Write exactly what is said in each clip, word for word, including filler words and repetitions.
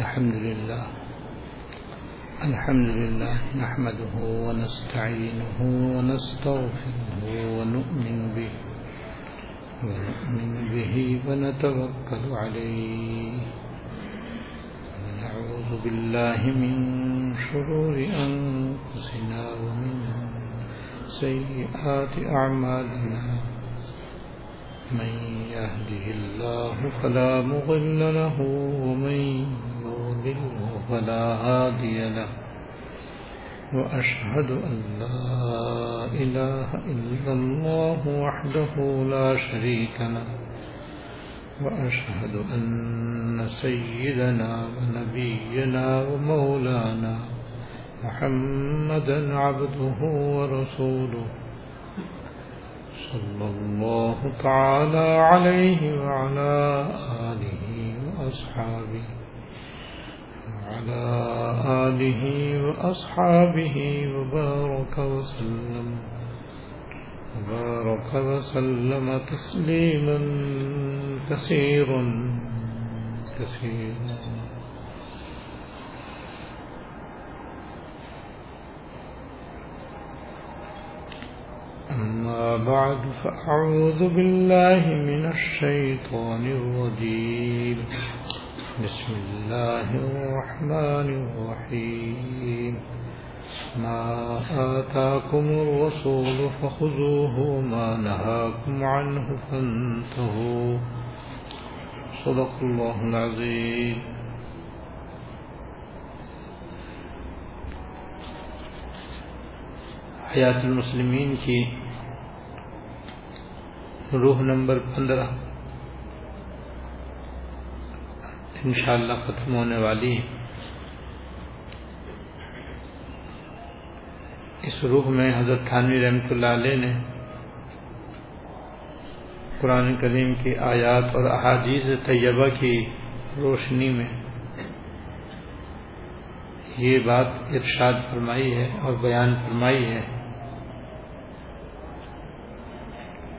الحمد لله الحمد لله نحمده ونستعينه ونستغفره ونؤمن به ونؤمن به ونتوكل عليه ونعوذ بالله من شرور أنفسنا ومن سيئات أعمالنا من يهده الله فلا مضل له ومن يضلله فلا هادي له وأشهد أن لا إله إلا الله وحده لا شريك له وأشهد أن سيدنا ونبينا ومولانا محمدا عبده ورسوله صلى الله تعالى عليه وعلى آله وأصحابه وعلى آله وأصحابه وبارك وسلم وبارك وسلم تسليما كثيرا كثيرا أما بعد فأعوذ بالله من الشيطان الرجيم بسم الله الرحمن الرحيم ما آتاكم الرسول فخذوه وما نهاكم عنه فانتهوا صدق الله العظيم. حیات المسلمین کی روح نمبر پندرہ انشاءاللہ ختم ہونے والی اس روح میں حضرت تھانوی رحمۃ اللہ علیہ نے قرآن کریم کی آیات اور احادیث طیبہ کی روشنی میں یہ بات ارشاد فرمائی ہے اور بیان فرمائی ہے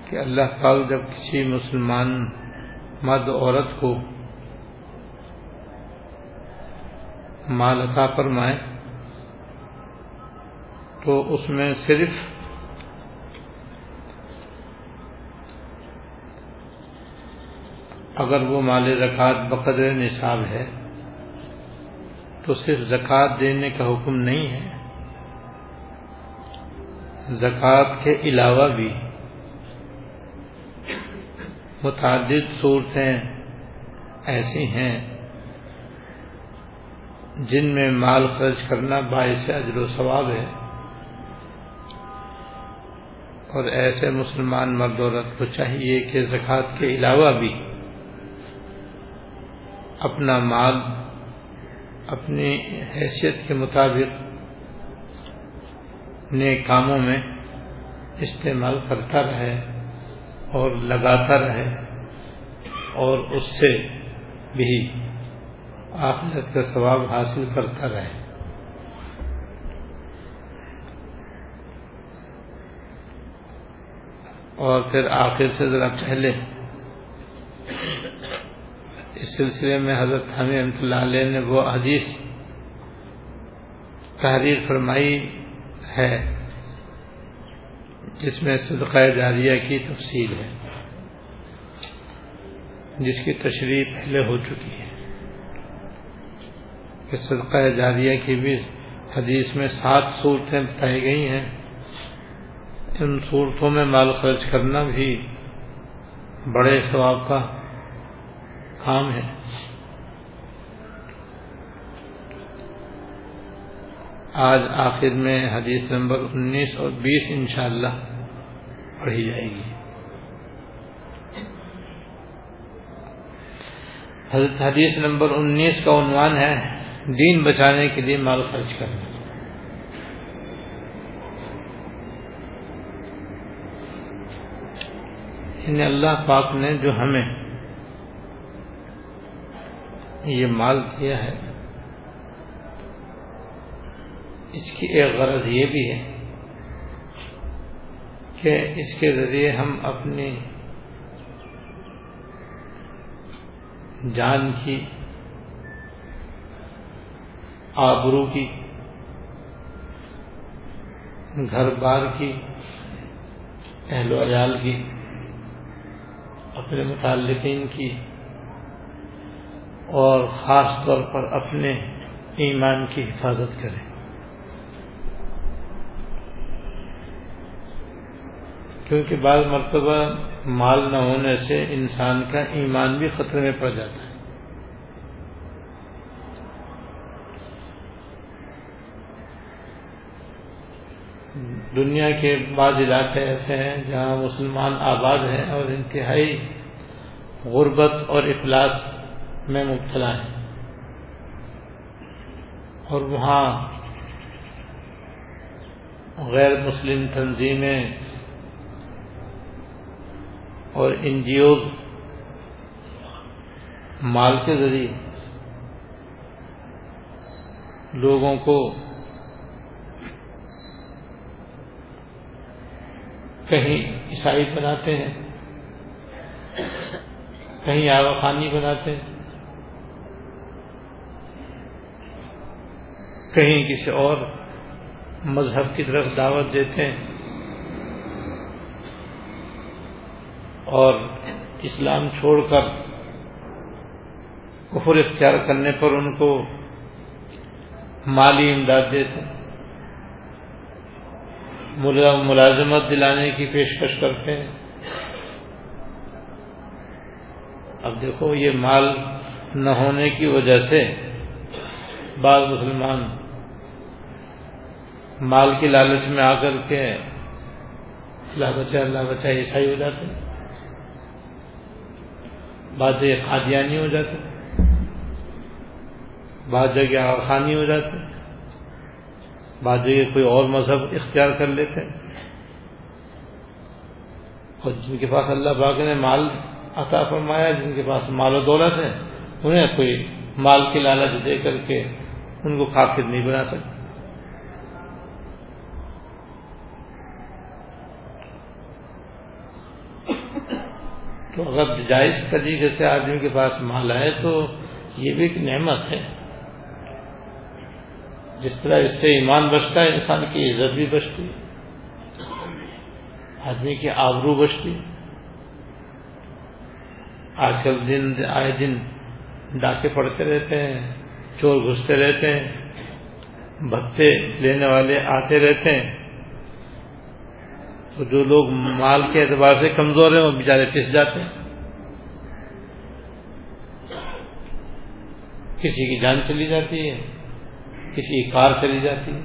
کہ اللہ تعالیٰ جب کسی مسلمان مرد عورت کو مال عطا فرمائے تو اس میں صرف اگر وہ مال زکوٰۃ بقدر نصاب ہے تو صرف زکوٰۃ دینے کا حکم نہیں ہے، زکوٰۃ کے علاوہ بھی متعدد صورتیں ایسی ہیں جن میں مال خرچ کرنا باعث اجر و ثواب ہے، اور ایسے مسلمان مرد عورت کو چاہیے کہ زکوٰۃ کے علاوہ بھی اپنا مال اپنی حیثیت کے مطابق نیک کاموں میں استعمال کرتا رہے اور لگاتا رہے، اور اس سے بھی آخرت کا ثواب حاصل کرتا رہے. اور پھر آخر سے ذرا پہلے اس سلسلے میں حضرت تھانوی رحمۃ اللہ علیہ نے وہ حدیث تحریر فرمائی ہے جس میں صدقہ جاریہ کی تفصیل ہے، جس کی تشریح پہلے ہو چکی ہے کہ صدقہ جاریہ کی بھی حدیث میں سات صورتیں بتائی گئی ہیں. ان صورتوں میں مال خرچ کرنا بھی بڑے ثواب کا کام ہے. آج آخر میں حدیث نمبر انیس اور بیس انشاءاللہ پڑھی جائے گی. حضرت حدیث نمبر انیس کا عنوان ہے دین بچانے کے لیے مال خرچ کرنا. ان اللہ پاک نے جو ہمیں یہ مال دیا ہے اس کی ایک غرض یہ بھی ہے کہ اس کے ذریعے ہم اپنی جان کی آبرو کی، گھر بار کی، اہل و عیال کی، اپنے متعلقین کی، اور خاص طور پر اپنے ایمان کی حفاظت کریں. کیونکہ بعض مرتبہ مال نہ ہونے سے انسان کا ایمان بھی خطرے میں پڑ جاتا ہے. دنیا کے بعض علاقے ایسے ہیں جہاں مسلمان آباد ہیں اور انتہائی غربت اور افلاس میں مبتلا ہیں، اور وہاں غیر مسلم تنظیمیں اور این جی اوز مال کے ذریعے لوگوں کو کہیں عیسائی بناتے ہیں، کہیں آوا خانی بناتے ہیں، کہیں کسی اور مذہب کی طرف دعوت دیتے ہیں، اور اسلام چھوڑ کر کفر اختیار کرنے پر ان کو مالی امداد دیتے ہیں، ملازمت دلانے کی پیشکش کرتے ہیں. اب دیکھو، یہ مال نہ ہونے کی وجہ سے بعض مسلمان مال کی لالچ میں آ کر کے اللہ بچہ اللہ بچہ عیسائی ہو جاتے ہیں، بعض جگہ قادیانی ہو جاتے ہیں، بعض جگہ آخانی ہو جاتے ہیں، بعد یہ کوئی اور مذہب اختیار کر لیتے ہیں. اور جن کے پاس اللہ پاک نے مال عطا فرمایا، جن کے پاس مال و دولت ہے، انہیں کوئی مال کی لالچ دے کر کے ان کو کافر نہیں بنا سکتا. تو اگر جائز طریقے سے آدمی کے پاس مال آئے تو یہ بھی ایک نعمت ہے. جس طرح اس سے ایمان بچتا ہے، انسان کی عزت بھی بچتی، آدمی کی آبرو بچتی. آج کل دن آئے دن ڈاکے پڑتے رہتے ہیں، چور گھستے رہتے ہیں، بھتے لینے والے آتے رہتے ہیں. تو جو لوگ مال کے اعتبار سے کمزور ہیں وہ بیچارے پس جاتے ہیں، کسی کی جان چلی جاتی ہے، کسی کی کار چلی جاتی ہے،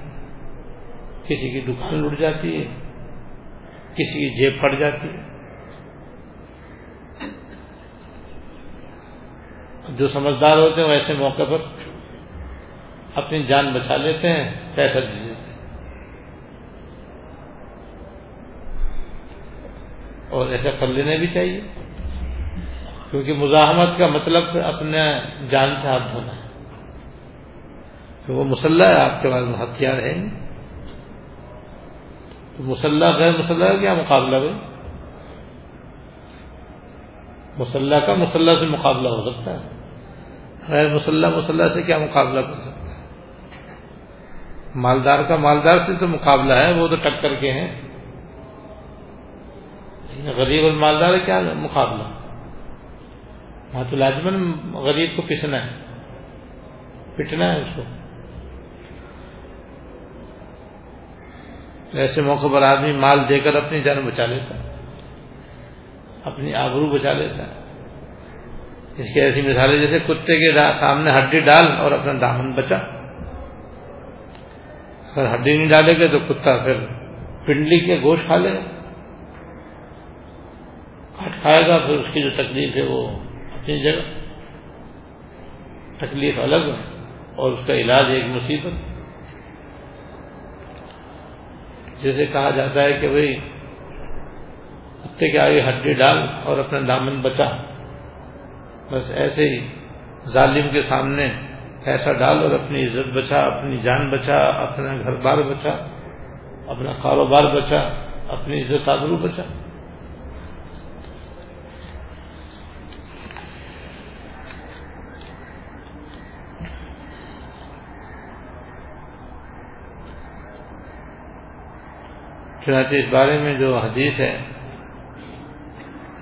کسی کی دکان لٹ جاتی ہے، کسی کی جیب پھٹ جاتی ہے. جو سمجھدار ہوتے ہیں وہ ایسے موقع پر اپنی جان بچا لیتے ہیں، پیسہ دے دیتے ہیں، اور ایسا کر لینا بھی چاہیے. کیونکہ مزاحمت کا مطلب اپنے جان سے ہاتھ دھونا ہے. وہ مسلح ہے، آپ کے پاس ہتھیار ہے، تو مسلح غیر مسلح کا کیا مقابلہ ہے؟ مسلح کا مسلح سے مقابلہ ہو سکتا ہے، غیر مسلح مسلح سے کیا مقابلہ کر سکتا ہے؟ مالدار کا مالدار سے تو مقابلہ ہے، وہ تو ٹکر کے ہیں. غریب اور مالدار کیا مقابلہ؟ وہاں تو لازماً غریب کو پیسنا ہے، پٹنا ہے اس کو. ایسے موقع پر آدمی مال دے کر اپنی جان بچا لیتا ہے، اپنی آبرو بچا لیتا ہے. اس کی ایسی مثالیں جیسے کتے کے سامنے ہڈی ڈال اور اپنا دامن بچا. اگر ہڈی نہیں ڈالے گا تو کتا پھر پنڈلی کے گوشت کھا لے گا، کاٹ کھائے گا، پھر اس کی جو تکلیف ہے وہ اپنی جگہ، تکلیف الگ ہے اور اس کا علاج ایک مصیبت. جیسے کہا جاتا ہے کہ بھئی کتے کے آگے ہڈی ڈال اور اپنا دامن بچا، بس ایسے ہی ظالم کے سامنے پیسہ ڈال اور اپنی عزت بچا، اپنی جان بچا، اپنا گھر بار بچا، اپنا کاروبار بچا، اپنی عزت آبرو بچا. چنانچہ اس بارے میں جو حدیث ہے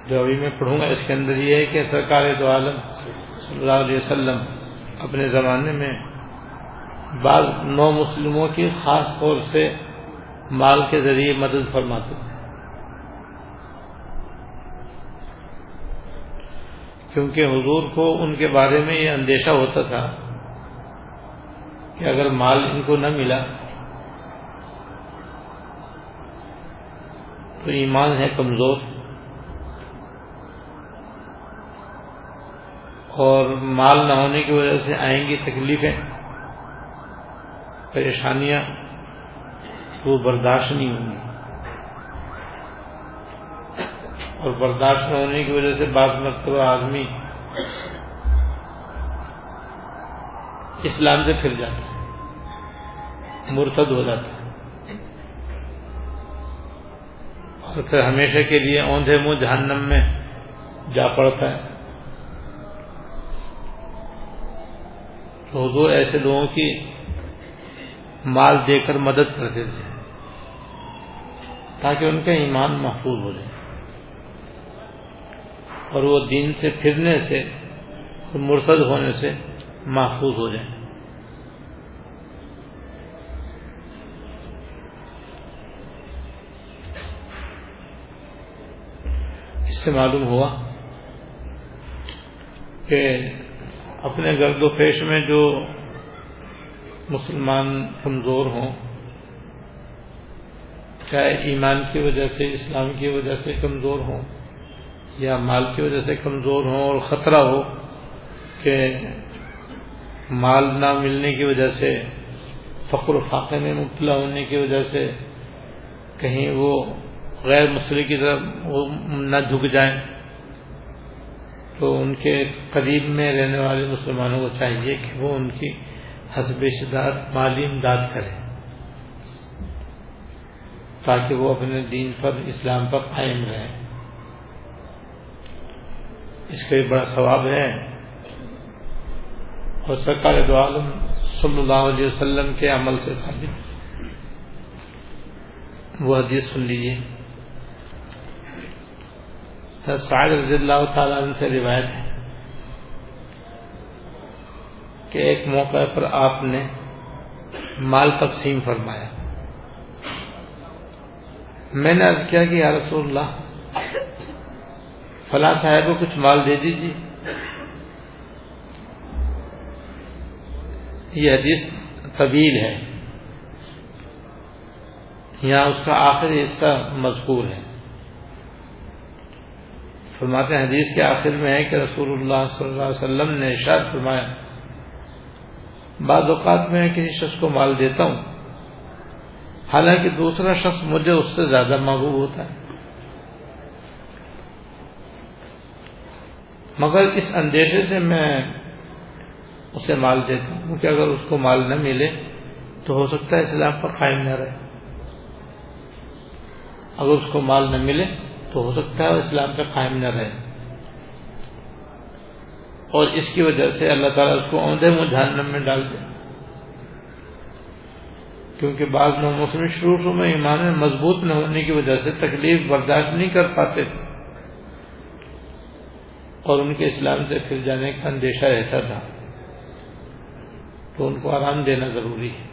جو ابھی میں پڑھوں گا اس کے اندر یہ ہے کہ سرکار دو عالم صلی اللہ علیہ وسلم اپنے زمانے میں بعض نو مسلموں کی خاص طور سے مال کے ذریعے مدد فرماتے تھے، کیونکہ حضور کو ان کے بارے میں یہ اندیشہ ہوتا تھا کہ اگر مال ان کو نہ ملا تو ایمان ہے کمزور اور مال نہ ہونے کی وجہ سے آئیں گی تکلیفیں، پریشانیاں، وہ برداشت نہیں ہوں گی، اور برداشت نہ ہونے کی وجہ سے بعض مرتبہ آدمی اسلام سے پھر جاتا ہے، مرتد ہو جاتا ہے اور پھر ہمیشہ کے لیے اوندھے منہ جہنم میں جا پڑتا ہے۔ تو حضور ایسے لوگوں کی مال دے کر مدد کرتے تھے تاکہ ان کا ایمان محفوظ ہو جائے اور وہ دین سے پھرنے سے، مرتد ہونے سے محفوظ ہو جائیں۔ اس سے معلوم ہوا کہ اپنے گرد و پیش میں جو مسلمان کمزور ہوں، چاہے ایمان کی وجہ سے، اسلام کی وجہ سے کمزور ہوں یا مال کی وجہ سے کمزور ہوں، اور خطرہ ہو کہ مال نہ ملنے کی وجہ سے، فقر و فاقے میں مبتلا ہونے کی وجہ سے کہیں وہ غیر مسلم کی طرف وہ نہ جھک جائیں، تو ان کے قریب میں رہنے والے مسلمانوں کو چاہیے کہ وہ ان کی حسب استطاعت مالی امداد کریں تاکہ وہ اپنے دین پر، اسلام پر قائم رہیں۔ اس کا ایک بڑا ثواب ہے، اور سرکار دو عالم صلی اللہ علیہ وسلم کے عمل سے ثابت وہ حدیث سن لیجیے، سعید رضی اللہ تعالیٰ عنہ سے روایت ہے کہ ایک موقع پر آپ نے مال تقسیم فرمایا۔ میں نے عرض کیا کہ یا رسول اللہ، فلاں صاحب کو کچھ مال دے دیجیے۔ یہ حدیث طویل ہے، یہاں اس کا آخری حصہ مذکور ہے۔ فرماتے ہیں حدیث کے آخر میں ہے کہ رسول اللہ صلی اللہ علیہ وسلم نے ارشاد فرمایا، بعض اوقات میں کسی شخص کو مال دیتا ہوں حالانکہ دوسرا شخص مجھے اس سے زیادہ محبوب ہوتا ہے، مگر اس اندیشے سے میں اسے مال دیتا ہوں کہ اگر اس کو مال نہ ملے تو ہو سکتا ہے اسلام پر قائم نہ رہے، اگر اس کو مال نہ ملے تو ہو سکتا ہے وہ اسلام پر قائم نہ رہے، اور اس کی وجہ سے اللہ تعالیٰ اس کو اوندھے منہ جہنم میں ڈال دے، کیونکہ بعض لوگ مسلم شروع شروع میں ایمان میں مضبوط نہ ہونے کی وجہ سے تکلیف برداشت نہیں کر پاتے اور ان کے اسلام سے پھر جانے کا اندیشہ رہتا تھا، تو ان کو آرام دینا ضروری ہے۔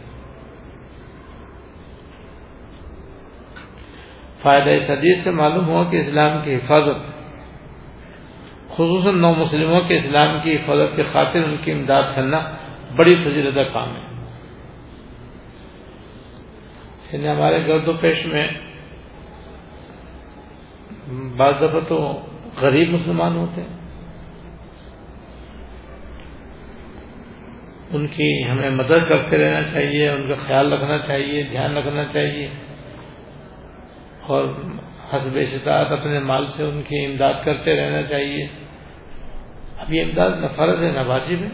فائدہ اس حدیث سے معلوم ہوا کہ اسلام کی حفاظت، خصوصاً نو مسلموں کے اسلام کی حفاظت کے خاطر ان کی امداد کرنا بڑی فضیلت کا کام ہے۔ یعنی ہمارے گرد و پیش میں بعض دفعہ تو غریب مسلمان ہوتے ہیں، ان کی ہمیں مدد کرتے رہنا چاہیے، ان کا خیال رکھنا چاہیے، دھیان رکھنا چاہیے، اور حسب استطاعت اپنے مال سے ان کی امداد کرتے رہنا چاہیے۔ اب یہ امداد نہ فرض ہے نہ واجب ہے،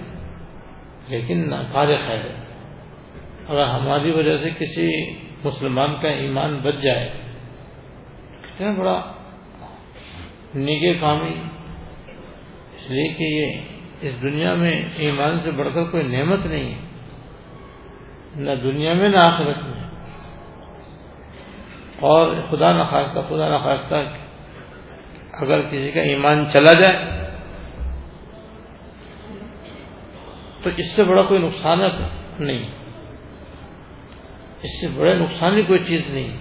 لیکن کار خیر ہے۔ اگر ہماری وجہ سے کسی مسلمان کا ایمان بچ جائے، کتنا بڑا نیک کام ہے، اس لیے کہ یہ اس دنیا میں ایمان سے بڑھ کر کوئی نعمت نہیں ہے، نہ دنیا میں نہ آخرت میں۔ اور خدا نخواستہ خدا نخواستہ اگر کسی کا ایمان چلا جائے تو اس سے بڑا کوئی نقصان نہیں، اس سے بڑے نقصان کی کوئی چیز نہیں.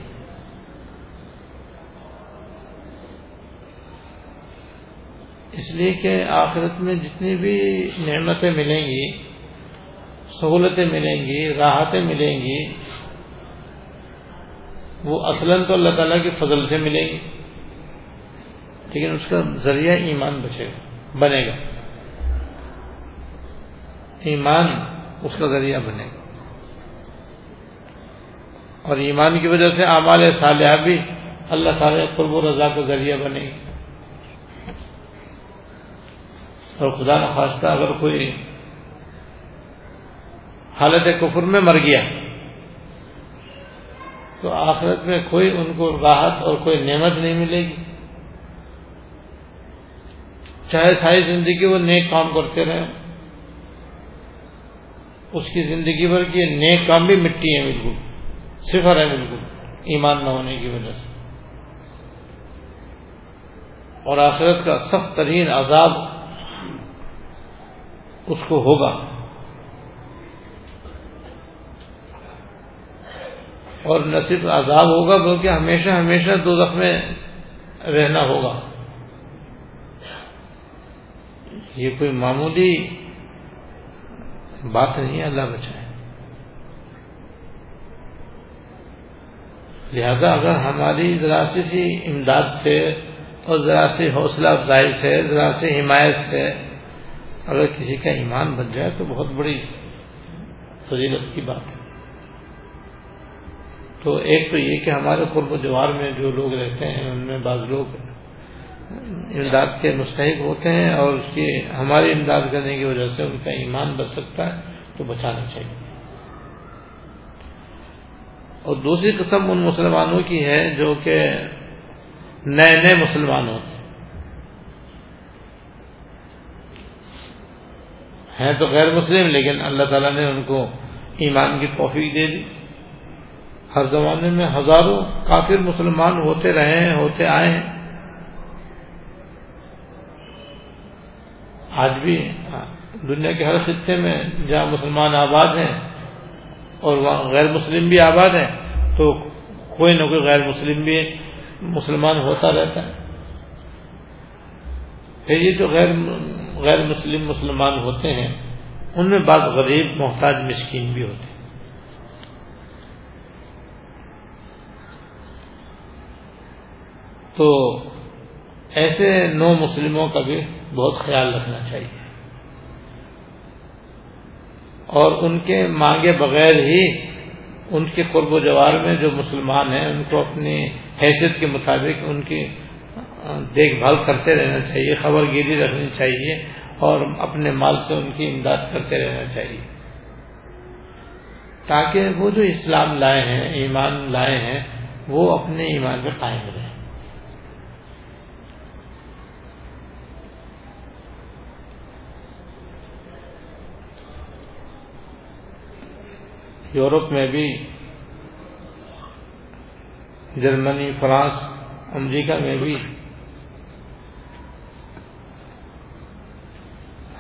اس لیے کہ آخرت میں جتنی بھی نعمتیں ملیں گی، سہولتیں ملیں گی، راحتیں ملیں گی، وہ اصلاً تو اللہ تعالیٰ کے فضل سے ملیں گی، لیکن اس کا ذریعہ ایمان بچے گا بنے گا، ایمان اس کا ذریعہ بنے گا، اور ایمان کی وجہ سے اعمال صالحہ بھی اللہ تعالیٰ قرب و رضا کا ذریعہ بنے گی. اور خدا نخواستہ اگر کوئی حالت کفر میں مر گیا تو آخرت میں کوئی ان کو راحت اور کوئی نعمت نہیں ملے گی، چاہے ساری زندگی وہ نیک کام کرتے رہیں، اس کی زندگی بھر کے نیک کام بھی مٹی ہیں، بالکل صفر ہے، بالکل ایمان نہ ہونے کی وجہ سے. اور آخرت کا سخت ترین عذاب اس کو ہوگا. اور نہ صرف عذاب ہوگا بلکہ ہمیشہ ہمیشہ دوزخ میں رہنا ہوگا. یہ کوئی معمولی بات نہیں ہے، اللہ بچائے. لہذا اگر ہماری ذرا سی امداد سے اور ذرا سی حوصلہ افزائی سے، ذرا سی حمایت سے اگر کسی کا ایمان بن جائے تو بہت بڑی فضیلت کی بات ہے. تو ایک تو یہ کہ ہمارے قرب و جوار میں جو لوگ رہتے ہیں ان میں بعض لوگ امداد کے مستحق ہوتے ہیں، اور اس کی ہماری امداد کرنے کی وجہ سے ان کا ایمان بچ سکتا ہے، تو بچانا چاہیے. اور دوسری قسم ان مسلمانوں کی ہے جو کہ نئے نئے مسلمان ہوتے ہیں، تو غیر مسلم، لیکن اللہ تعالیٰ نے ان کو ایمان کی توفیق دے دی. ہر زمانے میں ہزاروں کافر مسلمان ہوتے رہے ہیں، ہوتے آئے ہیں. آج بھی دنیا کے ہر خطے میں جہاں مسلمان آباد ہیں اور وہاں غیر مسلم بھی آباد ہیں، تو کوئی نہ کوئی غیر مسلم بھی مسلمان ہوتا رہتا ہے. پھر یہ جو غیر غیر مسلم مسلمان ہوتے ہیں ان میں بعض غریب محتاج مسکین بھی ہوتے ہیں. تو ایسے نو مسلموں کا بھی بہت خیال رکھنا چاہیے، اور ان کے مانگے بغیر ہی ان کے قرب و جوار میں جو مسلمان ہیں ان کو اپنی حیثیت کے مطابق ان کی دیکھ بھال کرتے رہنا چاہیے، خبر گیری رکھنی چاہیے، اور اپنے مال سے ان کی امداد کرتے رہنا چاہیے، تاکہ وہ جو اسلام لائے ہیں، ایمان لائے ہیں، وہ اپنے ایمان پہ قائم رہیں. یورپ میں بھی، جرمنی، فرانس، امریکہ میں بھی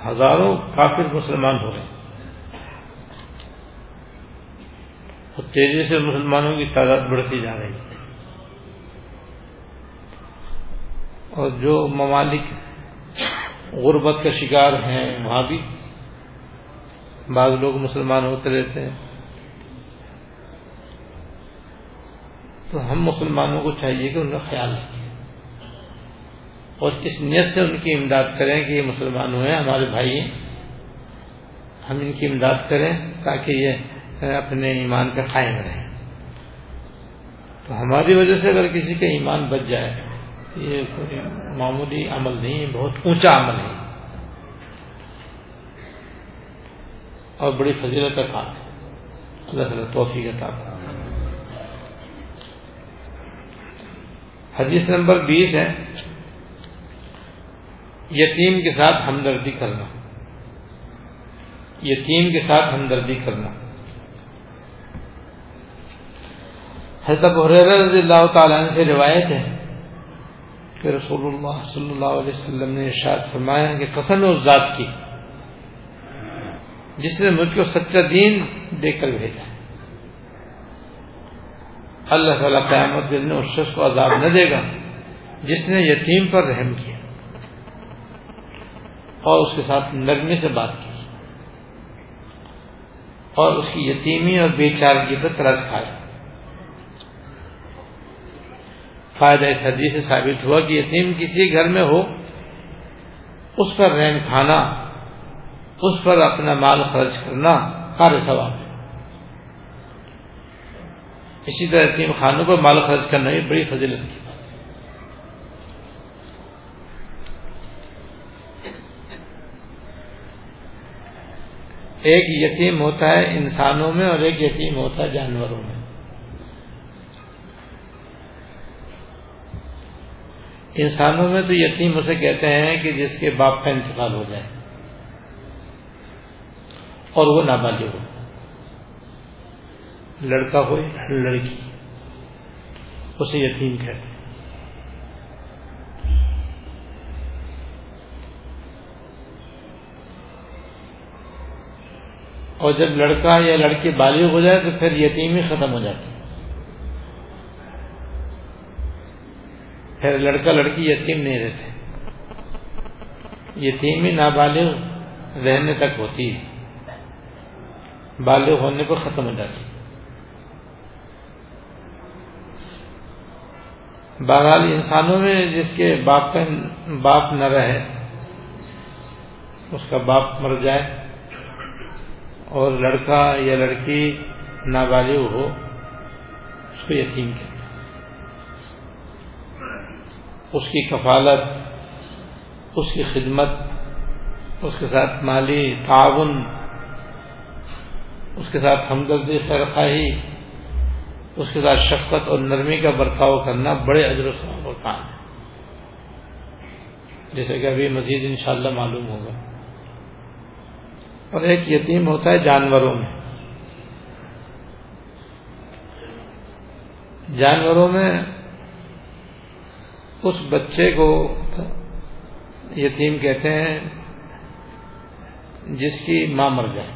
ہزاروں کافر مسلمان ہو رہے ہیں، اور تیزی سے مسلمانوں کی تعداد بڑھتی جا رہی ہے. اور جو ممالک غربت کا شکار ہیں وہاں بھی بعض لوگ مسلمان ہوتے رہتے ہیں. تو ہم مسلمانوں کو چاہیے کہ ان کا خیال رکھیں، اور اس نیت سے ان کی امداد کریں کہ یہ مسلمان ہوئے، ہمارے بھائی ہیں، ہم ان کی امداد کریں تاکہ یہ اپنے ایمان پہ قائم رہیں. تو ہماری وجہ سے اگر کسی کا ایمان بچ جائے، یہ کوئی معمولی عمل نہیں ہے، بہت اونچا عمل ہے اور بڑی فضیلت کا کام ہے. اللہ تعالیٰ توفیق عطا فرمائے. حدیث نمبر بیس ہے، یتیم کے ساتھ ہمدردی کرنا. یتیم کے ساتھ ہمدردی کرنا حضرت ابو ہریرہ رضی اللہ تعالیٰ عنہ سے روایت ہے کہ رسول اللہ صلی اللہ علیہ وسلم نے ارشاد فرمایا کہ قسم اس ذات کی جس نے مجھ کو سچا دین دے کر بھیجا، اللہ تعالیٰ قیامت دن میں اس شخص کو عذاب نہ دے گا جس نے یتیم پر رحم کیا اور اس کے ساتھ نرمی سے بات کی اور اس کی یتیمی اور بے چارگی پر ترس کھایا۔ فائدہ اس حدیث سے ثابت ہوا کہ یتیم کسی گھر میں ہو، اس پر رحم کھانا، اس پر اپنا مال خرچ کرنا کار ثواب ہے۔ اسی طرح یتیم خانوں پر مال خرچ کرنا یہ بڑی فضیلت کی بات ہے۔ ایک یتیم ہوتا ہے انسانوں میں اور ایک یتیم ہوتا ہے جانوروں میں۔ انسانوں میں تو یتیم اسے کہتے ہیں کہ جس کے باپ کا انتقال ہو جائے اور وہ نابالغ ہو، لڑکا ہو لڑکی، اسے یتیم کہتے ہیں۔ اور جب لڑکا یا لڑکی بالغ ہو جائے تو پھر یتیمی ختم ہو جاتی ہے، پھر لڑکا لڑکی یتیم نہیں رہتے۔ یتیمی نابالغ رہنے تک ہوتی ہے، بالغ ہونے پر ختم ہو جاتی ہے۔ بہرحال انسانوں میں جس کے باپ کا باپ نہ رہے، اس کا باپ مر جائے اور لڑکا یا لڑکی نابالغ ہو، اس کو یتیم کہتے ہیں۔ اس کی کفالت، اس کی خدمت، اس کے ساتھ مالی تعاون، اس کے ساتھ ہمدردی، خیرخواہی، اس کے ساتھ شفقت اور نرمی کا برتاؤ کرنا بڑے اجر و ثواب کا کام ہے، جیسے کہ ابھی مزید انشاءاللہ معلوم ہوگا۔ اور ایک یتیم ہوتا ہے جانوروں میں۔ جانوروں میں اس بچے کو یتیم کہتے ہیں جس کی ماں مر جائے۔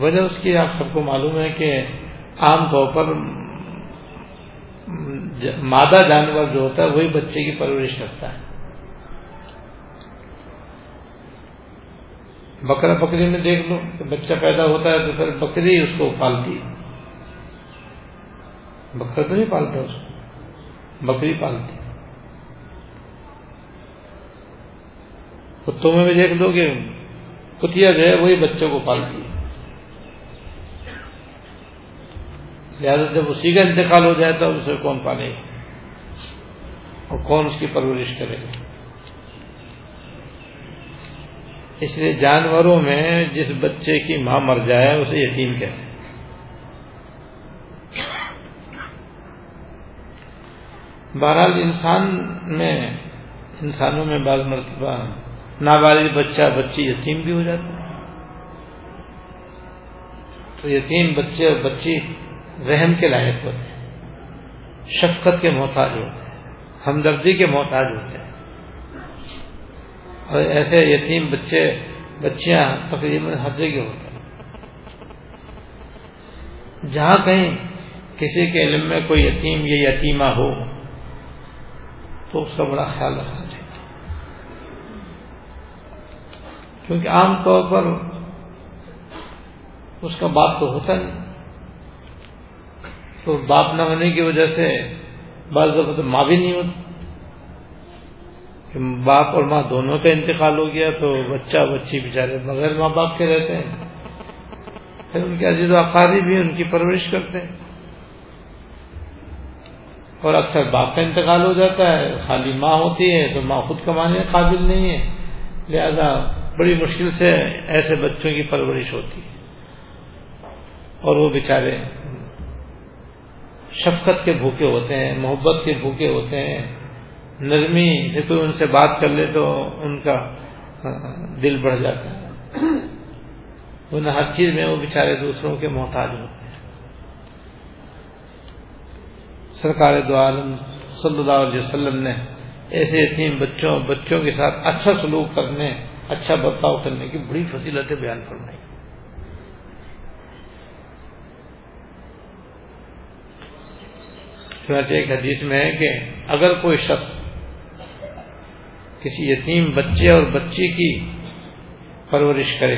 وجہ اس کی آپ سب کو معلوم ہے کہ عام طور پر مادہ جانور جو ہوتا ہے وہی بچے کی پرورش کرتا ہے۔ بکرا بکری میں دیکھ لو، بچہ پیدا ہوتا ہے تو پھر بکری اس کو پالتی ہے، بکرا تو نہیں پالتا، اس کو بکری پالتی ہے۔ کتوں میں بھی دیکھ لو کہ کتیا جو ہے وہی بچوں کو پالتی ہے، لہٰذا جب اسی کا انتقال ہو جائے تو اسے کون پالے گا اور کون اس کی پرورش کرے گا؟ اس لیے جانوروں میں جس بچے کی ماں مر جائے اسے یتیم کہتے ہیں۔ بہرحال انسان میں انسانوں میں بعض مرتبہ نابالغ بچہ بچی یتیم بھی ہو جاتا ہے، تو یتیم بچے اور بچی رحم کے لائق ہوتے ہیں، شفقت کے محتاج ہوتے ہیں، ہمدردی کے محتاج ہوتے ہیں۔ اور ایسے یتیم بچے بچیاں تقریباً ہر جگہ ہوتے ہیں۔ جہاں کہیں کسی کے علم میں کوئی یتیم یا یتیمہ ہو تو اس کا بڑا خیال رکھنا چاہیے، کیونکہ عام طور پر اس کا باپ تو ہوتا نہیں، تو باپ نہ ہونے کی وجہ سے بعض دفعہ ماں بھی نہیں ہوتی، کہ باپ اور ماں دونوں کا انتقال ہو گیا تو بچہ بچی بیچارے بغیر ماں باپ کے رہتے ہیں، پھر ان کے عزیز و اقارب بھی ان کی پرورش کرتے ہیں، اور اکثر باپ کا انتقال ہو جاتا ہے، خالی ماں ہوتی ہے تو ماں خود کمانے کے قابل نہیں ہے، لہذا بڑی مشکل سے ایسے بچوں کی پرورش ہوتی ہے، اور وہ بیچارے شفقت کے بھوکے ہوتے ہیں، محبت کے بھوکے ہوتے ہیں، نرمی سے کوئی ان سے بات کر لے تو ان کا دل بڑھ جاتا ہے۔ ورنہ ہر چیز میں وہ بیچارے دوسروں کے محتاج ہوتے ہیں. سرکار دو عالم صلی اللہ علیہ وسلم نے ایسے یتیم بچوں بچوں کے ساتھ اچھا سلوک کرنے، اچھا برتاؤ کرنے کی بڑی فضیلتیں بیان فرمائی. چنانچہ ایک حدیث میں ہے کہ اگر کوئی شخص کسی یتیم بچے اور بچی کی پرورش کرے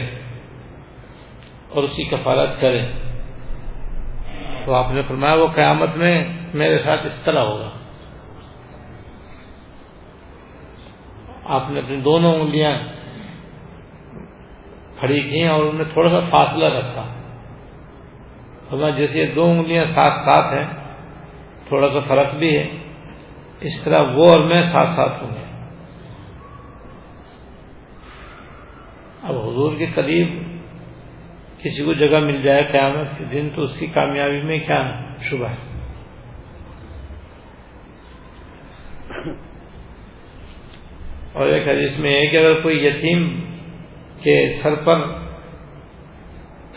اور اس کی کفالت کرے تو آپ نے فرمایا وہ قیامت میں میرے ساتھ اس طرح ہوگا، آپ نے اپنی دونوں انگلیاں کھڑی کی اور انہوں نے تھوڑا سا فاصلہ رکھا، ہمارے جیسے دو انگلیاں ساتھ ساتھ ہیں تھوڑا سا فرق بھی ہے، اس طرح وہ اور میں ساتھ ساتھ ہوں گے. اب حضور کے قریب کسی کو جگہ مل جائے قیامت کے دن تو اس کی کامیابی میں کیا شبہ ہے. اور ایک حدیث میں ہے کہ اگر کوئی یتیم کے سر پر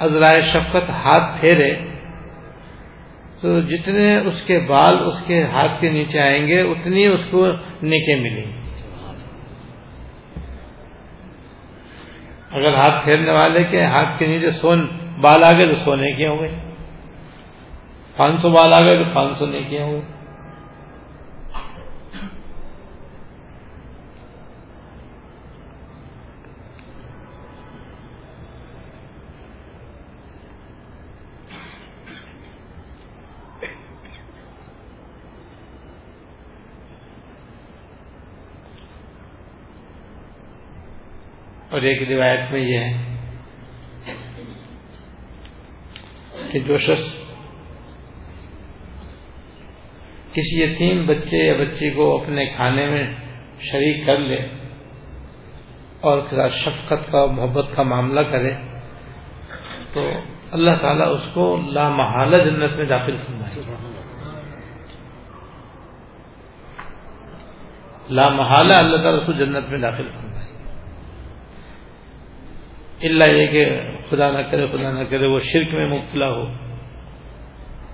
عذرائے شفقت ہاتھ پھیرے تو جتنے اس کے بال اس کے ہاتھ کے نیچے آئیں گے اتنی اس کو نیکیں ملیں گی. اگر ہاتھ پھیرنے والے کے ہاتھ کے نیچے سون بال آ گئے تو سو نیکیں ہوں گے، پانچ سو بال آ گئے تو پانچ سو نیکیں ہوں گے. اور ایک روایت میں یہ ہے کہ جو شخص کسی یتیم بچے یا بچی کو اپنے کھانے میں شریک کر لے اور شفقت کا محبت کا معاملہ کرے تو اللہ تعالیٰ اس کو لامحالہ جنت میں داخل فرمائے، لامحالہ اللہ تعالیٰ اس کو جنت میں داخل فرمائے. اللہ یہ کہ خدا نہ کرے خدا نہ کرے وہ شرک میں مبتلا ہو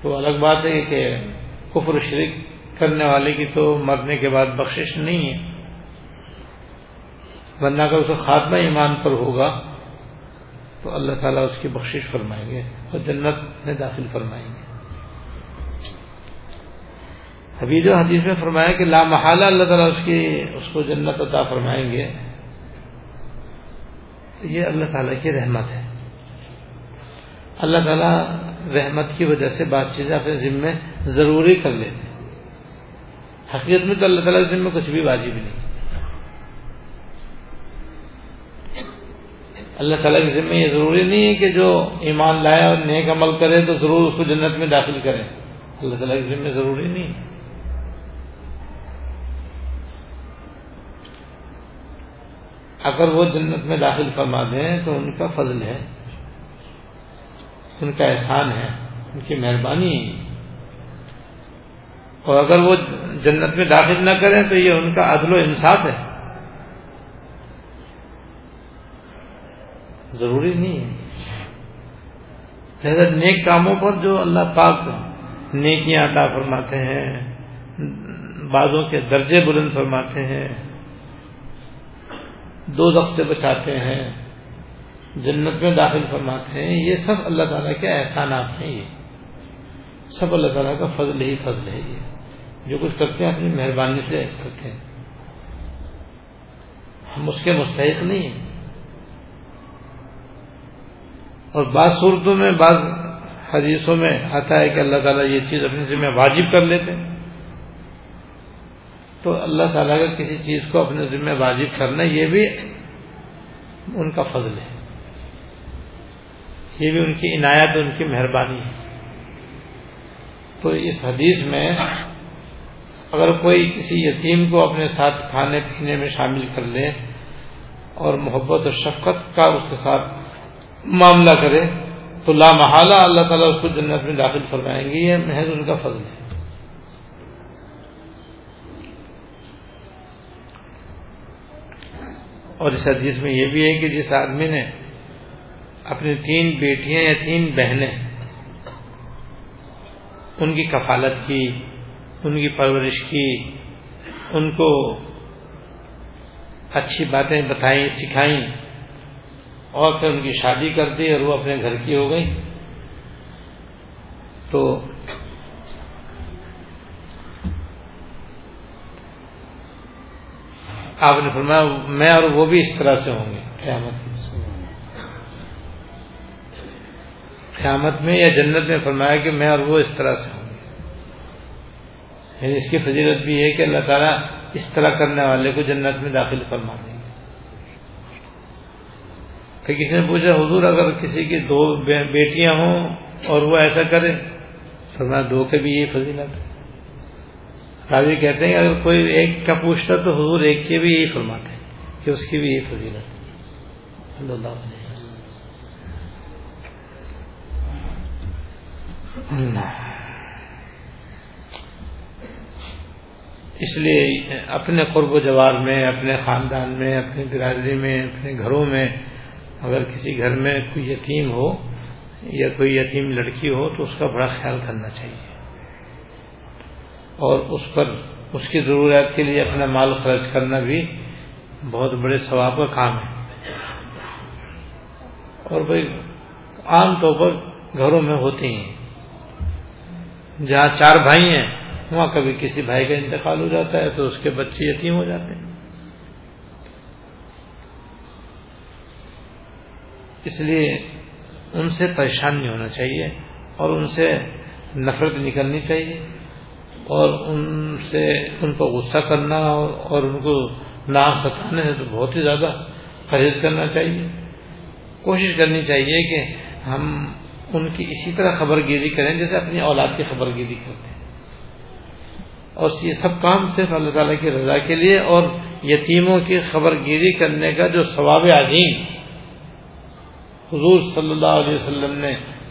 تو الگ بات ہے کہ کفر و شرک کرنے والے کی تو مرنے کے بعد بخشش نہیں ہے، ورنہ اگر اس کا خاتمہ ایمان پر ہوگا تو اللہ تعالیٰ اس کی بخشش فرمائیں گے اور جنت میں داخل فرمائیں گے. حبیب و حدیث میں فرمایا کہ لا محالہ اللہ تعالیٰ اس کی اس کو جنت عطا فرمائیں گے. یہ اللہ تعالیٰ کی رحمت ہے، اللہ تعالیٰ رحمت کی وجہ سے بات چیزیں اپنے ذمے ضروری کر لیتے. حقیقت میں تو اللہ تعالیٰ کے ذمے کچھ بھی واجب نہیں، اللہ تعالیٰ کے ذمے یہ ضروری نہیں ہے کہ جو ایمان لائے اور نیک عمل کرے تو ضرور اس کو جنت میں داخل کرے، اللہ تعالیٰ کے ذمے ضروری نہیں ہے. اگر وہ جنت میں داخل فرما دیں تو ان کا فضل ہے، ان کا احسان ہے، ان کی مہربانی ہے، اور اگر وہ جنت میں داخل نہ کریں تو یہ ان کا عدل و انصاف ہے. ضروری نہیں ہے، لہذا نیک کاموں پر جو اللہ پاک نیکیاں عطا فرماتے ہیں، بعضوں کے درجے بلند فرماتے ہیں، دوزخ سے بچاتے ہیں، جنت میں داخل فرماتے ہیں، یہ سب اللہ تعالیٰ کے احسانات ہیں، یہ سب اللہ تعالیٰ کا فضل ہی فضل ہے. یہ جو کچھ کرتے ہیں اپنی مہربانی سے کرتے ہیں، ہم اس کے مستحق نہیں ہیں. اور بعض صورتوں میں بعض حدیثوں میں آتا ہے کہ اللہ تعالیٰ یہ چیز اپنے ذمہ واجب کر لیتے ہیں، تو اللہ تعالیٰ کا کسی چیز کو اپنے ذمہ واجب کرنا یہ بھی ان کا فضل ہے، یہ بھی ان کی عنایت اور ان کی مہربانی ہے. تو اس حدیث میں اگر کوئی کسی یتیم کو اپنے ساتھ کھانے پینے میں شامل کر لے اور محبت اور شفقت کا اس کے ساتھ معاملہ کرے تو لا محالہ اللہ تعالیٰ اس کو جنت میں داخل فرمائیں گے، یہ محض ان کا فضل ہے. اور اس حدیث میں یہ بھی ہے کہ جس آدمی نے اپنی تین بیٹیاں یا تین بہنیں ان کی کفالت کی، ان کی پرورش کی، ان کو اچھی باتیں بتائیں سکھائیں، اور پھر ان کی شادی کر دی اور وہ اپنے گھر کی ہو گئی. تو آپ نے فرمایا میں اور وہ بھی اس طرح سے ہوں گے قیامت میں. قیامت میں یا جنت میں فرمایا کہ میں اور وہ اس طرح سے ہوں گے. یعنی اس کی فضیلت بھی ہے کہ اللہ تعالیٰ اس طرح کرنے والے کو جنت میں داخل فرما دیں گے. پھر کسی نے پوچھا حضور اگر کسی کی دو بیٹیاں ہوں اور وہ ایسا کرے، فرمایا دو کے بھی یہ فضیلت ہے. راوی کہتے ہیں اگر کوئی ایک کا پوچھتا تو حضور ایک کے بھی یہی فرماتے ہیں کہ اس کی بھی یہ فضیلت ہے صلی اللہ علیہ وسلم. اس لیے اپنے قرب و جوار میں، اپنے خاندان میں، اپنی برادری میں، اپنے گھروں میں اگر کسی گھر میں کوئی یتیم ہو یا کوئی یتیم لڑکی ہو تو اس کا بڑا خیال کرنا چاہیے، اور اس پر اس کی ضروریات کے لیے اپنا مال خرچ کرنا بھی بہت بڑے ثواب کا کام ہے. اور بھائی عام طور پر گھروں میں ہوتی ہیں، جہاں چار بھائی ہیں وہاں کبھی کسی بھائی کا انتقال ہو جاتا ہے تو اس کے بچے یتیم ہو جاتے ہیں. اس لیے ان سے پریشان نہیں ہونا چاہیے اور ان سے نفرت نکلنی چاہیے، اور ان سے ان کو غصہ کرنا اور ان کو نہ ستانے سے تو بہت ہی زیادہ پرہیز کرنا چاہیے. کوشش کرنی چاہیے کہ ہم ان کی اسی طرح خبر گیری کریں جیسے اپنی اولاد کی خبر گیری کرتے ہیں، اور یہ سب کام صرف اللہ تعالیٰ کی رضا کے لیے اور یتیموں کی خبر گیری کرنے کا جو ثواب عظیم حضور صلی اللہ علیہ وسلم نے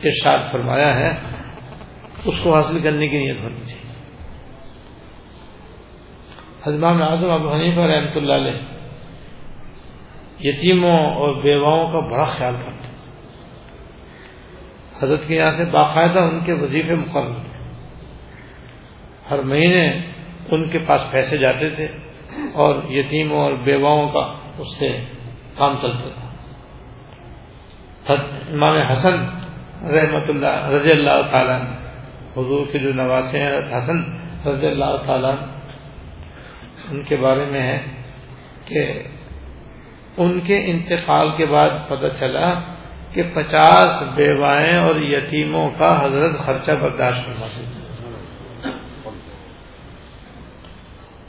ارشاد فرمایا ہے اس کو حاصل کرنے کی نیت ہونی چاہیے. امام اعظم ابو حنیفہ رحمۃ اللہ علیہ یتیموں اور بیواؤں کا بڑا خیال رکھتے، حضرت کے یہاں سے باقاعدہ ان کے وظیفے مقرر تھے، ہر مہینے ان کے پاس پیسے جاتے تھے اور یتیموں اور بیواؤں کا اس سے کام چلتا تھا. امام حسن رحمۃ اللہ رضی اللہ تعالیٰ حضور کے جو نواسے ہیں حسن رضی اللہ تعالیٰ ان کے بارے میں ہے کہ ان کے انتقال کے بعد پتہ چلا کہ پچاس بیوائیں اور یتیموں کا حضرت خرچہ برداشت فرماتے تھے.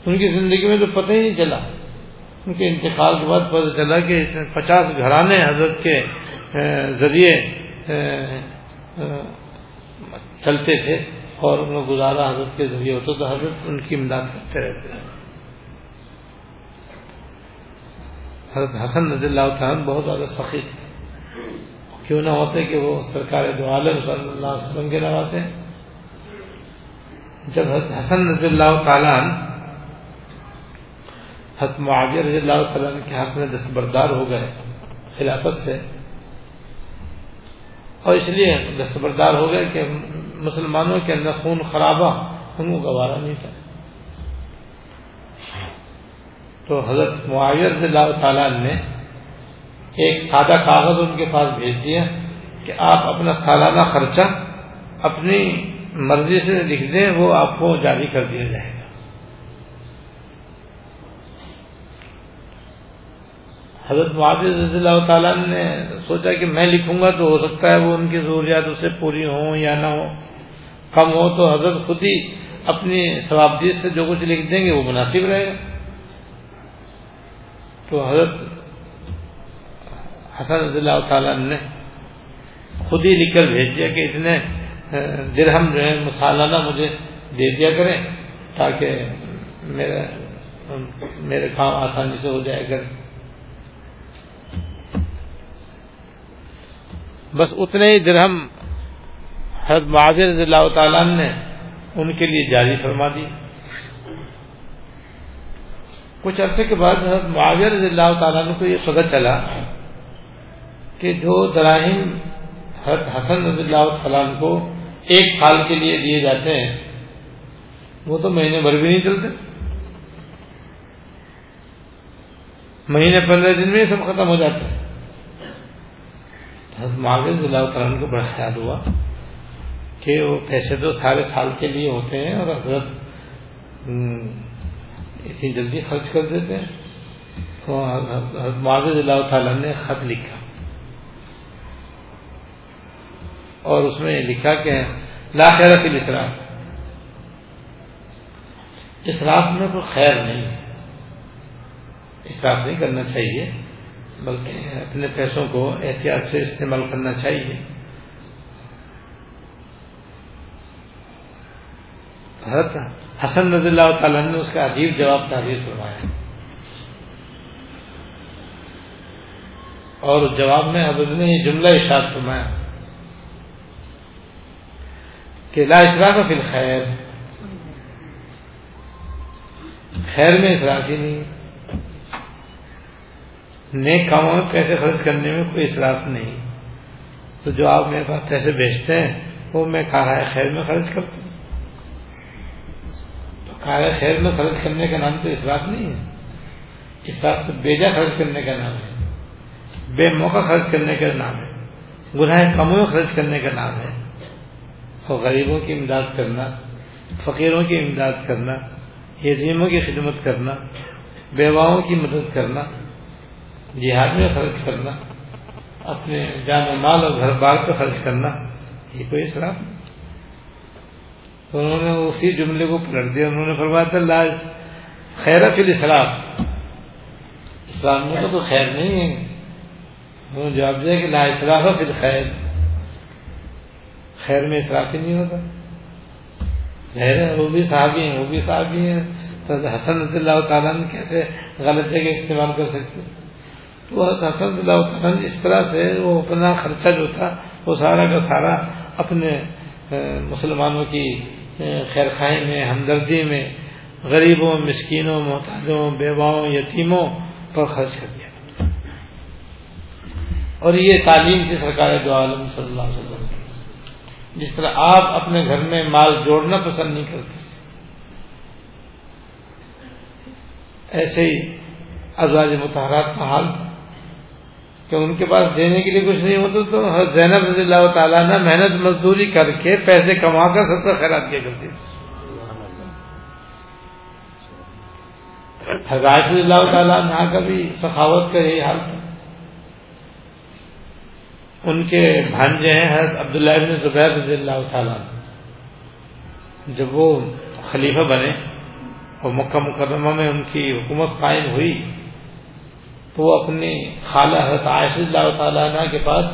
ان کی زندگی میں تو پتہ ہی نہیں چلا، ان کے انتقال کے بعد پتہ چلا کہ پچاس گھرانے حضرت کے ذریعے چلتے تھے اور ان کو گزارا حضرت کے ذریعے ہوتا تو حضرت ان کی امداد کرتے رہتے ہیں. حضرت حسن رضی اللہ تعالیٰ بہت زیادہ سخی تھے، کیوں نہ ہوتے کہ وہ سرکار دو عالم صلی اللہ علیہ وسلم کے نواسے. جب حضرت حسن رضی اللہ تعالیٰ حضرت معاویہ رضی اللہ تعالیٰ کے ہاتھ میں دستبردار ہو گئے خلافت سے، اور اس لیے دستبردار ہو گئے کہ مسلمانوں کے اندر خون خرابہ ان کو گوارا نہیں تھا، تو حضرت معاویہ رضی اللہ تعالیٰ نے ایک سادہ کاغذ ان کے پاس بھیج دیا کہ آپ اپنا سالانہ خرچہ اپنی مرضی سے لکھ دیں، وہ آپ کو جاری کر دیا جائے گا. حضرت معاویہ رضی اللہ تعالیٰ نے سوچا کہ میں لکھوں گا تو ہو سکتا ہے وہ ان کی ضروریات اسے پوری ہوں یا نہ ہو، کم ہو، تو حضرت خود ہی اپنی ثوابدید سے جو کچھ لکھ دیں گے وہ مناسب رہے گا. تو حضرت حسن رضی اللہ تعالیٰ نے خود ہی لکھ کر بھیج دیا کہ اتنے درہم جو ہے مسالانہ مجھے دے دیا کریں تاکہ میرے میرے کام آسانی سے ہو جائے کریں. بس اتنے ہی درہم حضرت معاذ رضی اللہ تعالیٰ نے ان کے لیے جاری فرما دی. کچھ عرصے کے بعد حضرت معاویہ رضی اللہ تعالیٰ کو یہ پتہ چلا کہ جو دراہم حسن رضی اللہ عنہ کو ایک سال کے لیے دیے جاتے ہیں وہ تو مہینے بھر بھی نہیں چلتے، مہینے پندرہ دن میں سب ختم ہو جاتے ہیں. حضرت معاویہ رضی اللہ عنہ کو بڑا خیال ہوا کہ وہ پیسے تو سارے سال کے لیے ہوتے ہیں اور حضرت اتنی جلدی خرچ کر دیتے ہیں. تو حضرت معاویہ رضی اللہ تعالیٰ نے خط لکھا اور اس میں لکھا کہ لا خیر فی الاسراف، اسراف میں کوئی خیر نہیں ہے، اسراف نہیں کرنا چاہیے بلکہ اپنے پیسوں کو احتیاط سے استعمال کرنا چاہیے. حضرت حسن رضی اللہ تعالیٰ نے اس کا عجیب جواب تعبیر فرمایا اور جواب میں حضرت نے یہ جملہ ارشاد فرمایا کہ لا اسراف فی الخیر، خیر میں اسراف ہی نہیں، نیک کاموں میں پیسے خرچ کرنے میں کوئی اسراف نہیں. تو جو آپ میرے پاس پیسے بھیجتے ہیں وہ میں کارائے خیر میں خرچ کرتا ہوں، تو کارائے خیر میں خرچ کرنے کا نام تو اسراف نہیں ہے، اسراف تو بے جا خرچ کرنے کا نام ہے، بے موقع خرچ کرنے کا نام ہے، گناہ کاموں میں خرچ کرنے کا نام ہے. غریبوں کی امداد کرنا، فقیروں کی امداد کرنا، یتیموں کی خدمت کرنا، بیواؤں کی مدد کرنا، جہاد میں خرچ کرنا، اپنے جان و مال اور گھر بار پہ خرچ کرنا، یہ کوئی اسراف نہیں. انہوں نے اسی جملے کو پلٹ دیا، انہوں نے فرمایا تھا لا خیر فی الاسراف، اسلام میں تو کوئی خیر نہیں ہے. انہوں نے جواب دیا کہ لا اسراف فی الخیر، خیر میں اسراف ہی نہیں ہوتا. ظاہر ہے وہ بھی صحابی ہیں، وہ بھی صحابی ہیں، حسن رضی اللہ تعالیٰ نے کیسے غلط جگہ استعمال کر سکتے. تو حسن رضی اللہ تعالیٰ نے اس طرح سے وہ اپنا خرچہ جو تھا وہ سارا کا سارا اپنے مسلمانوں کی خیر خواہی میں، ہمدردی میں، غریبوں، مسکینوں، محتاجوں، بیواؤں، یتیموں پر خرچ کر دیا. اور یہ تعلیم کی سرکار دو عالم صلی اللہ علیہ وسلم. جس طرح آپ اپنے گھر میں مال جوڑنا پسند نہیں کرتے، ایسے ہی ازواج مطہرات کا حال تھا کہ ان کے پاس دینے کے لیے کچھ نہیں ہوتا تو حضرت زینب رضی اللہ تعالیٰ نے محنت مزدوری کر کے پیسے کما کر صدقہ خیرات کیا کرتی تھی. حضرت عائشہ رضی اللہ تعالیٰ عنہا کا بھی سخاوت کا یہی حال تھا. ان کے بھانجے ہیں حضرت عبداللہ بن زبیر رضی اللہ تعالیٰ، جب وہ خلیفہ بنے اور مکہ مکرمہ میں ان کی حکومت قائم ہوئی تو وہ اپنی خالہ حضرت عائشہ رضی اللہ تعالیٰ عنہ کے پاس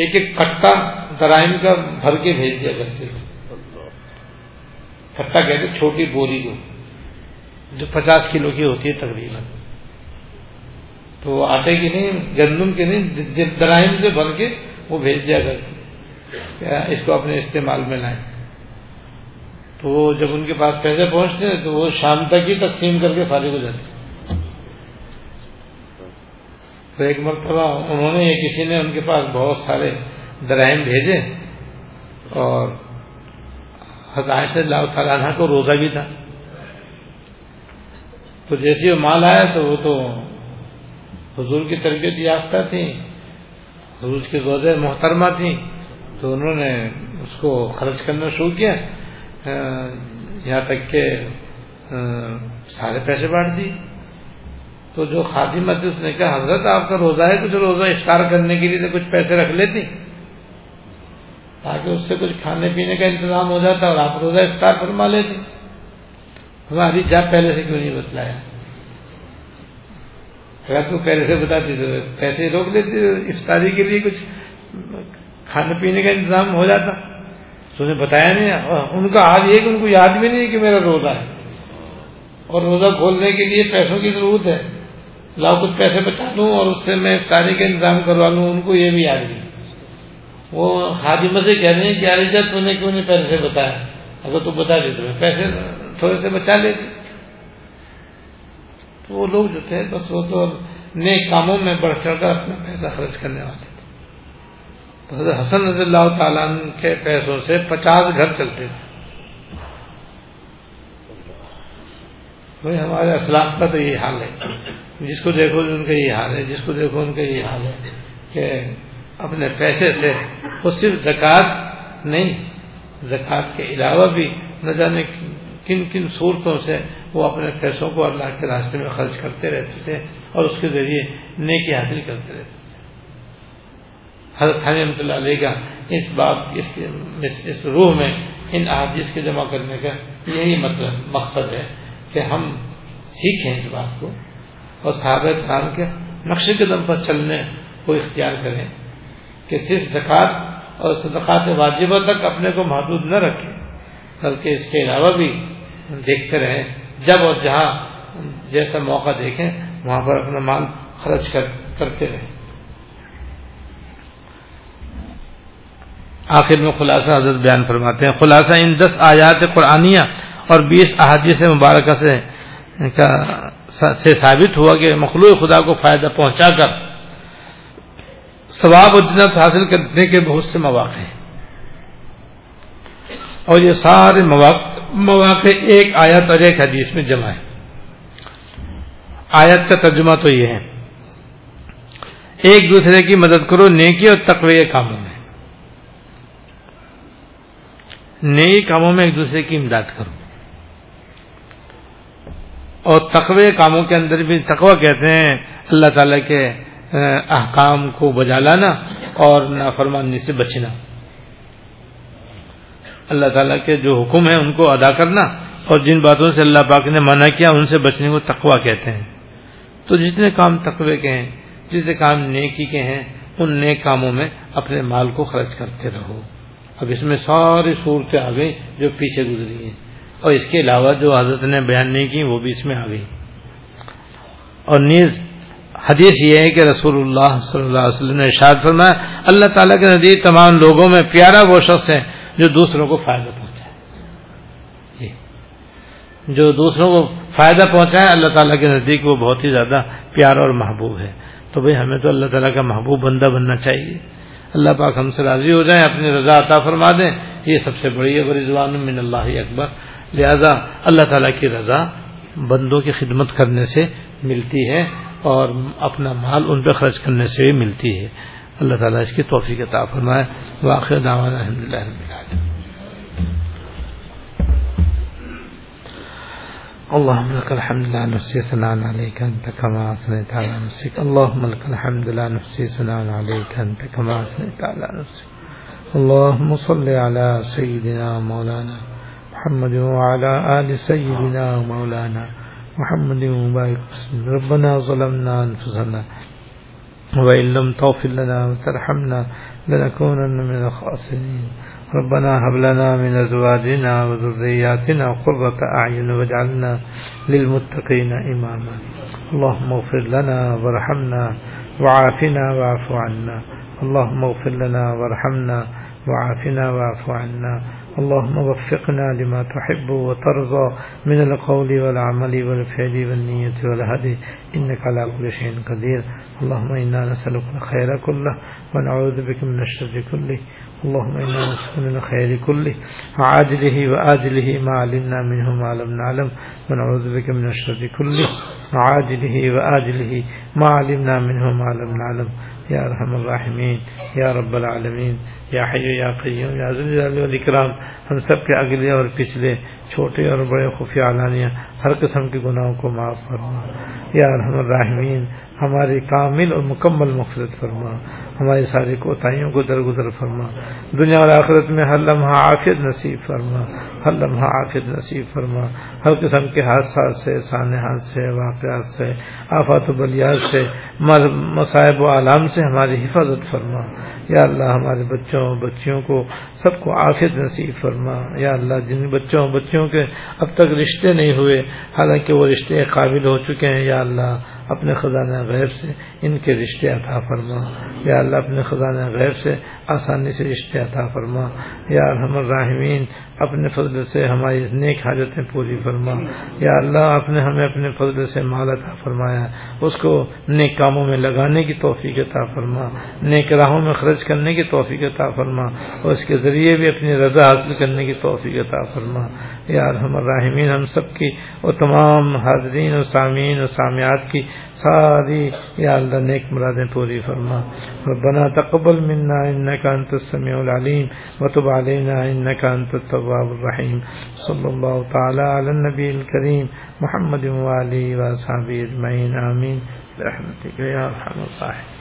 ایک ایک کٹا درائم کا بھر کے بھیج دیا کرتے تھے. کٹا کہتے چھوٹی بوری کو جو پچاس کلو کی ہوتی ہے تقریباً، تو آٹے کی نہیں، گندم کی نہیں، درائم سے بھر کے وہ بھیج دیا کرتے اس کو اپنے استعمال میں لائیں. تو وہ جب ان کے پاس پیسے پہنچتے تو وہ شام تک ہی تقسیم کر کے فارغ ہو جاتے. تو ایک مرتبہ انہوں نے یا کسی نے ان کے پاس بہت سارے درائم بھیجے اور حضرت عائشہ رضی اللہ تعالیٰ عنہ کو روزہ بھی تھا. تو جیسے وہ مال آیا تو وہ تو حضور کی تربیت یافتہ تھیں، حضور کی زوجہ محترمہ تھیں، تو انہوں نے اس کو خرچ کرنا شروع کیا، یہاں تک کہ سارے پیسے بانٹ دیے. تو جو خادمہ تھی اس نے کہا حضرت آپ کا روزہ ہے کچھ روزہ افطار کرنے کے لیے تو کچھ پیسے رکھ لیتی تاکہ اس سے کچھ کھانے پینے کا انتظام ہو جاتا اور آپ روزہ افطار فرما لیتی، ہماری جاب پہلے سے کیوں نہیں بتلایا. اگر آپ کو پہلے سے بتاتی تو پیسے روک لیتے، افطاری کے لیے کچھ کھانے پینے کا انتظام ہو جاتا. تو انہیں بتایا نہیں. ان کا حال یہ کہ ان کو یاد بھی نہیں کہ میرا روزہ ہے اور روزہ کھولنے کے لیے پیسوں کی ضرورت ہے، لاؤ کچھ پیسے بچا لوں اور اس سے میں افطاری کا انتظام کروا لوں، ان کو یہ بھی یاد نہیں. وہ خادمہ سے کہہ رہے ہیں کہ عائشہ تو نے کیوں نہیں پیسے بتایا، اگر تو بتا دیتے پیسے تھوڑے سے بچا لیتے. تو وہ لوگ جو تھے بس وہ تو نیک کاموں میں بڑھ چڑھ کر اپنا پیسہ خرچ کرنے والے تھے. تو حضرت حسن رضی اللہ تعالیٰ کے پیسوں سے پچاس گھر چلتے تھے. وہی ہمارے اسلاف کا تو یہ حال ہے، جس کو دیکھو ان کا یہ حال ہے، جس کو دیکھو ان کا یہ حال ہے کہ اپنے پیسے سے وہ صرف زکوٰۃ نہیں، زکوٰۃ کے علاوہ بھی نہ جانے کن کن صورتوں سے وہ اپنے پیسوں کو اللہ کے راستے میں خرچ کرتے رہتے تھے اور اس کے ذریعے نیکی حاصل کرتے رہتے تھے. حضرت خان رحمۃ اللہ علیہ کا اس باب اس, اس روح میں ان احادیث کے جمع کرنے کا یہی مطلب مقصد ہے کہ ہم سیکھیں اس بات کو اور صحابہ کرام کے نقش قدم پر چلنے کو اختیار کریں کہ صرف زکوٰۃ اور صدقات واجبہ تک اپنے کو محدود نہ رکھیں، بلکہ اس کے علاوہ بھی دیکھتے رہیں، جب اور جہاں جیسا موقع دیکھیں وہاں پر اپنا مال خرچ کر, کرتے رہیں. آخر میں خلاصہ حضرت بیان فرماتے ہیں. خلاصہ ان دس آیات قرآنیہ اور بیس احادیث مبارکہ سے سے ثابت ہوا کہ مخلوق خدا کو فائدہ پہنچا کر ثواب و جنت حاصل کرنے کے بہت سے مواقع ہیں، اور یہ سارے مواقع, مواقع ایک آیت اور ایک حدیث میں جمع ہے. آیت کا ترجمہ تو یہ ہے، ایک دوسرے کی مدد کرو نیکی اور تقوی کاموں میں، نئے کاموں میں ایک دوسرے کی امداد کرو، اور تقوی کاموں کے اندر بھی تقوی کہتے ہیں اللہ تعالیٰ کے احکام کو بجا لانا اور نافرمانی سے بچنا، اللہ تعالیٰ کے جو حکم ہیں ان کو ادا کرنا اور جن باتوں سے اللہ پاک نے منع کیا ان سے بچنے کو تقوی کہتے ہیں. تو جتنے کام تقوی کے ہیں، جتنے کام نیکی کے ہیں، ان نیک کاموں میں اپنے مال کو خرچ کرتے رہو. اب اس میں ساری صورتیں آ گئی جو پیچھے گزری ہیں، اور اس کے علاوہ جو حضرت نے بیان نہیں کی وہ بھی اس میں آ گئی. اور نیز حدیث یہ ہے کہ رسول اللہ صلی اللہ علیہ وسلم نے ارشاد فرمایا، اللہ تعالیٰ کے نزدیک تمام لوگوں میں پیارا وہ شخص ہے جو دوسروں کو فائدہ پہنچائے. جو دوسروں کو فائدہ پہنچائے اللہ تعالیٰ کے نزدیک وہ بہت ہی زیادہ پیارا اور محبوب ہے. تو بھئی ہمیں تو اللہ تعالیٰ کا محبوب بندہ بننا چاہیے. اللہ پاک ہم سے راضی ہو جائیں، اپنی رضا عطا فرما دیں، یہ سب سے بڑی ہے. رضوان من اللہ اکبر. لہذا اللہ تعالیٰ کی رضا بندوں کی خدمت کرنے سے ملتی ہے اور اپنا مال ان پہ خرچ کرنے سے بھی ملتی ہے. اللہ تعالیٰ اس کی توفیق عطا فرمائے. واخر دعوانا الحمدللہ رب العالمین. اللهم لك الحمد لا نحصي ثناء عليك انت كما اثنيت على نفسك. اللهم لك الحمد لا نحصي ثناء عليك انت كما اثنيت على نفسك. اللهم صل على سيدنا مولانا محمد وعلى ال سيدنا مولانا محمد وبارك وسلم. ربنا ظلمنا انفسنا وان لم تغفر لنا وترحمنا لنكونن من الخاسرين. ربنا هب لنا من ازواجنا وذرياتنا قرة اعين واجعلنا للمتقين اماما. اللهم اغفر لنا وارحمنا وعافنا واعف عنا. اللهم اغفر لنا وارحمنا وعافنا واعف عنا. اللهم وفقنا لما تحب وترضى من القول والعمل والفعل والنية والهدي إنك على كل شيء قدير. اللهم إنا نسألك الخير كله ونعوذ بك من الشر كله. اللهم إنا نسألك من الخير كله عاجله وآجله ما علمنا منه ما لم نعلم ونعوذ بك من الشر كله عاجله وآجله ما علمنا منه ما لم نعلم. یا رحم الرحمین، یا رب العالمین، یا حی یا قیوم، یا ذل الجلال والاکرام. ہم سب کے اگلے اور پچھلے، چھوٹے اور بڑے، خفیہ علانیہ، ہر قسم کے گناہوں کو معاف فرما. یا رحم الرحمین، ہماری کامل اور مکمل مغفرت فرما، ہماری ساری کوتاہیوں کو درگزر فرما، دنیا اور آخرت میں ہر لمحہ عافیت نصیب فرما، ہر لمحہ عافیت نصیب فرما. ہر قسم کے حادثات سے، سانحات سے، واقعات سے، آفات و بلیات سے، مصائب و آلام سے ہماری حفاظت فرما. یا اللہ ہمارے بچوں بچیوں کو سب کو عافیت نصیب فرما. یا اللہ جن بچوں بچیوں کے اب تک رشتے نہیں ہوئے حالانکہ وہ رشتے قابل ہو چکے ہیں، یا اللہ اپنے خزانہ غیب سے ان کے رشتے عطا فرما. یا اللہ اپنے خزانہ غیب سے آسانی سے رشتے عطا فرما. یا ارحم الراحمین، اپنے فضل سے ہماری نیک حاجتیں پوری فرما یا اللہ. آپ نے ہمیں اپنے فضل سے مال عطا فرمایا, اس کو نیک کاموں میں لگانے کی توفیق عطا فرما, نیک راہوں میں خرچ کرنے کی توفیق عطا فرما اور اس کے ذریعے بھی اپنی رضا حاصل کرنے کی توفیق عطا فرما یا ارحم الراحمین. ہم سب کی اور تمام حاضرین و سامعین و سامعات کی ساری یا اللہ نیک مرادیں پوری فرما. ربنا تقبل منا انک انت السمیع العلیم وتب علینا انک انت التواب الرحیم. صلی اللہ تعالی علی النبی الکریم محمد و آلہ و صحبہ اجمعین. آمین برحمتک یا ارحم الراحمین.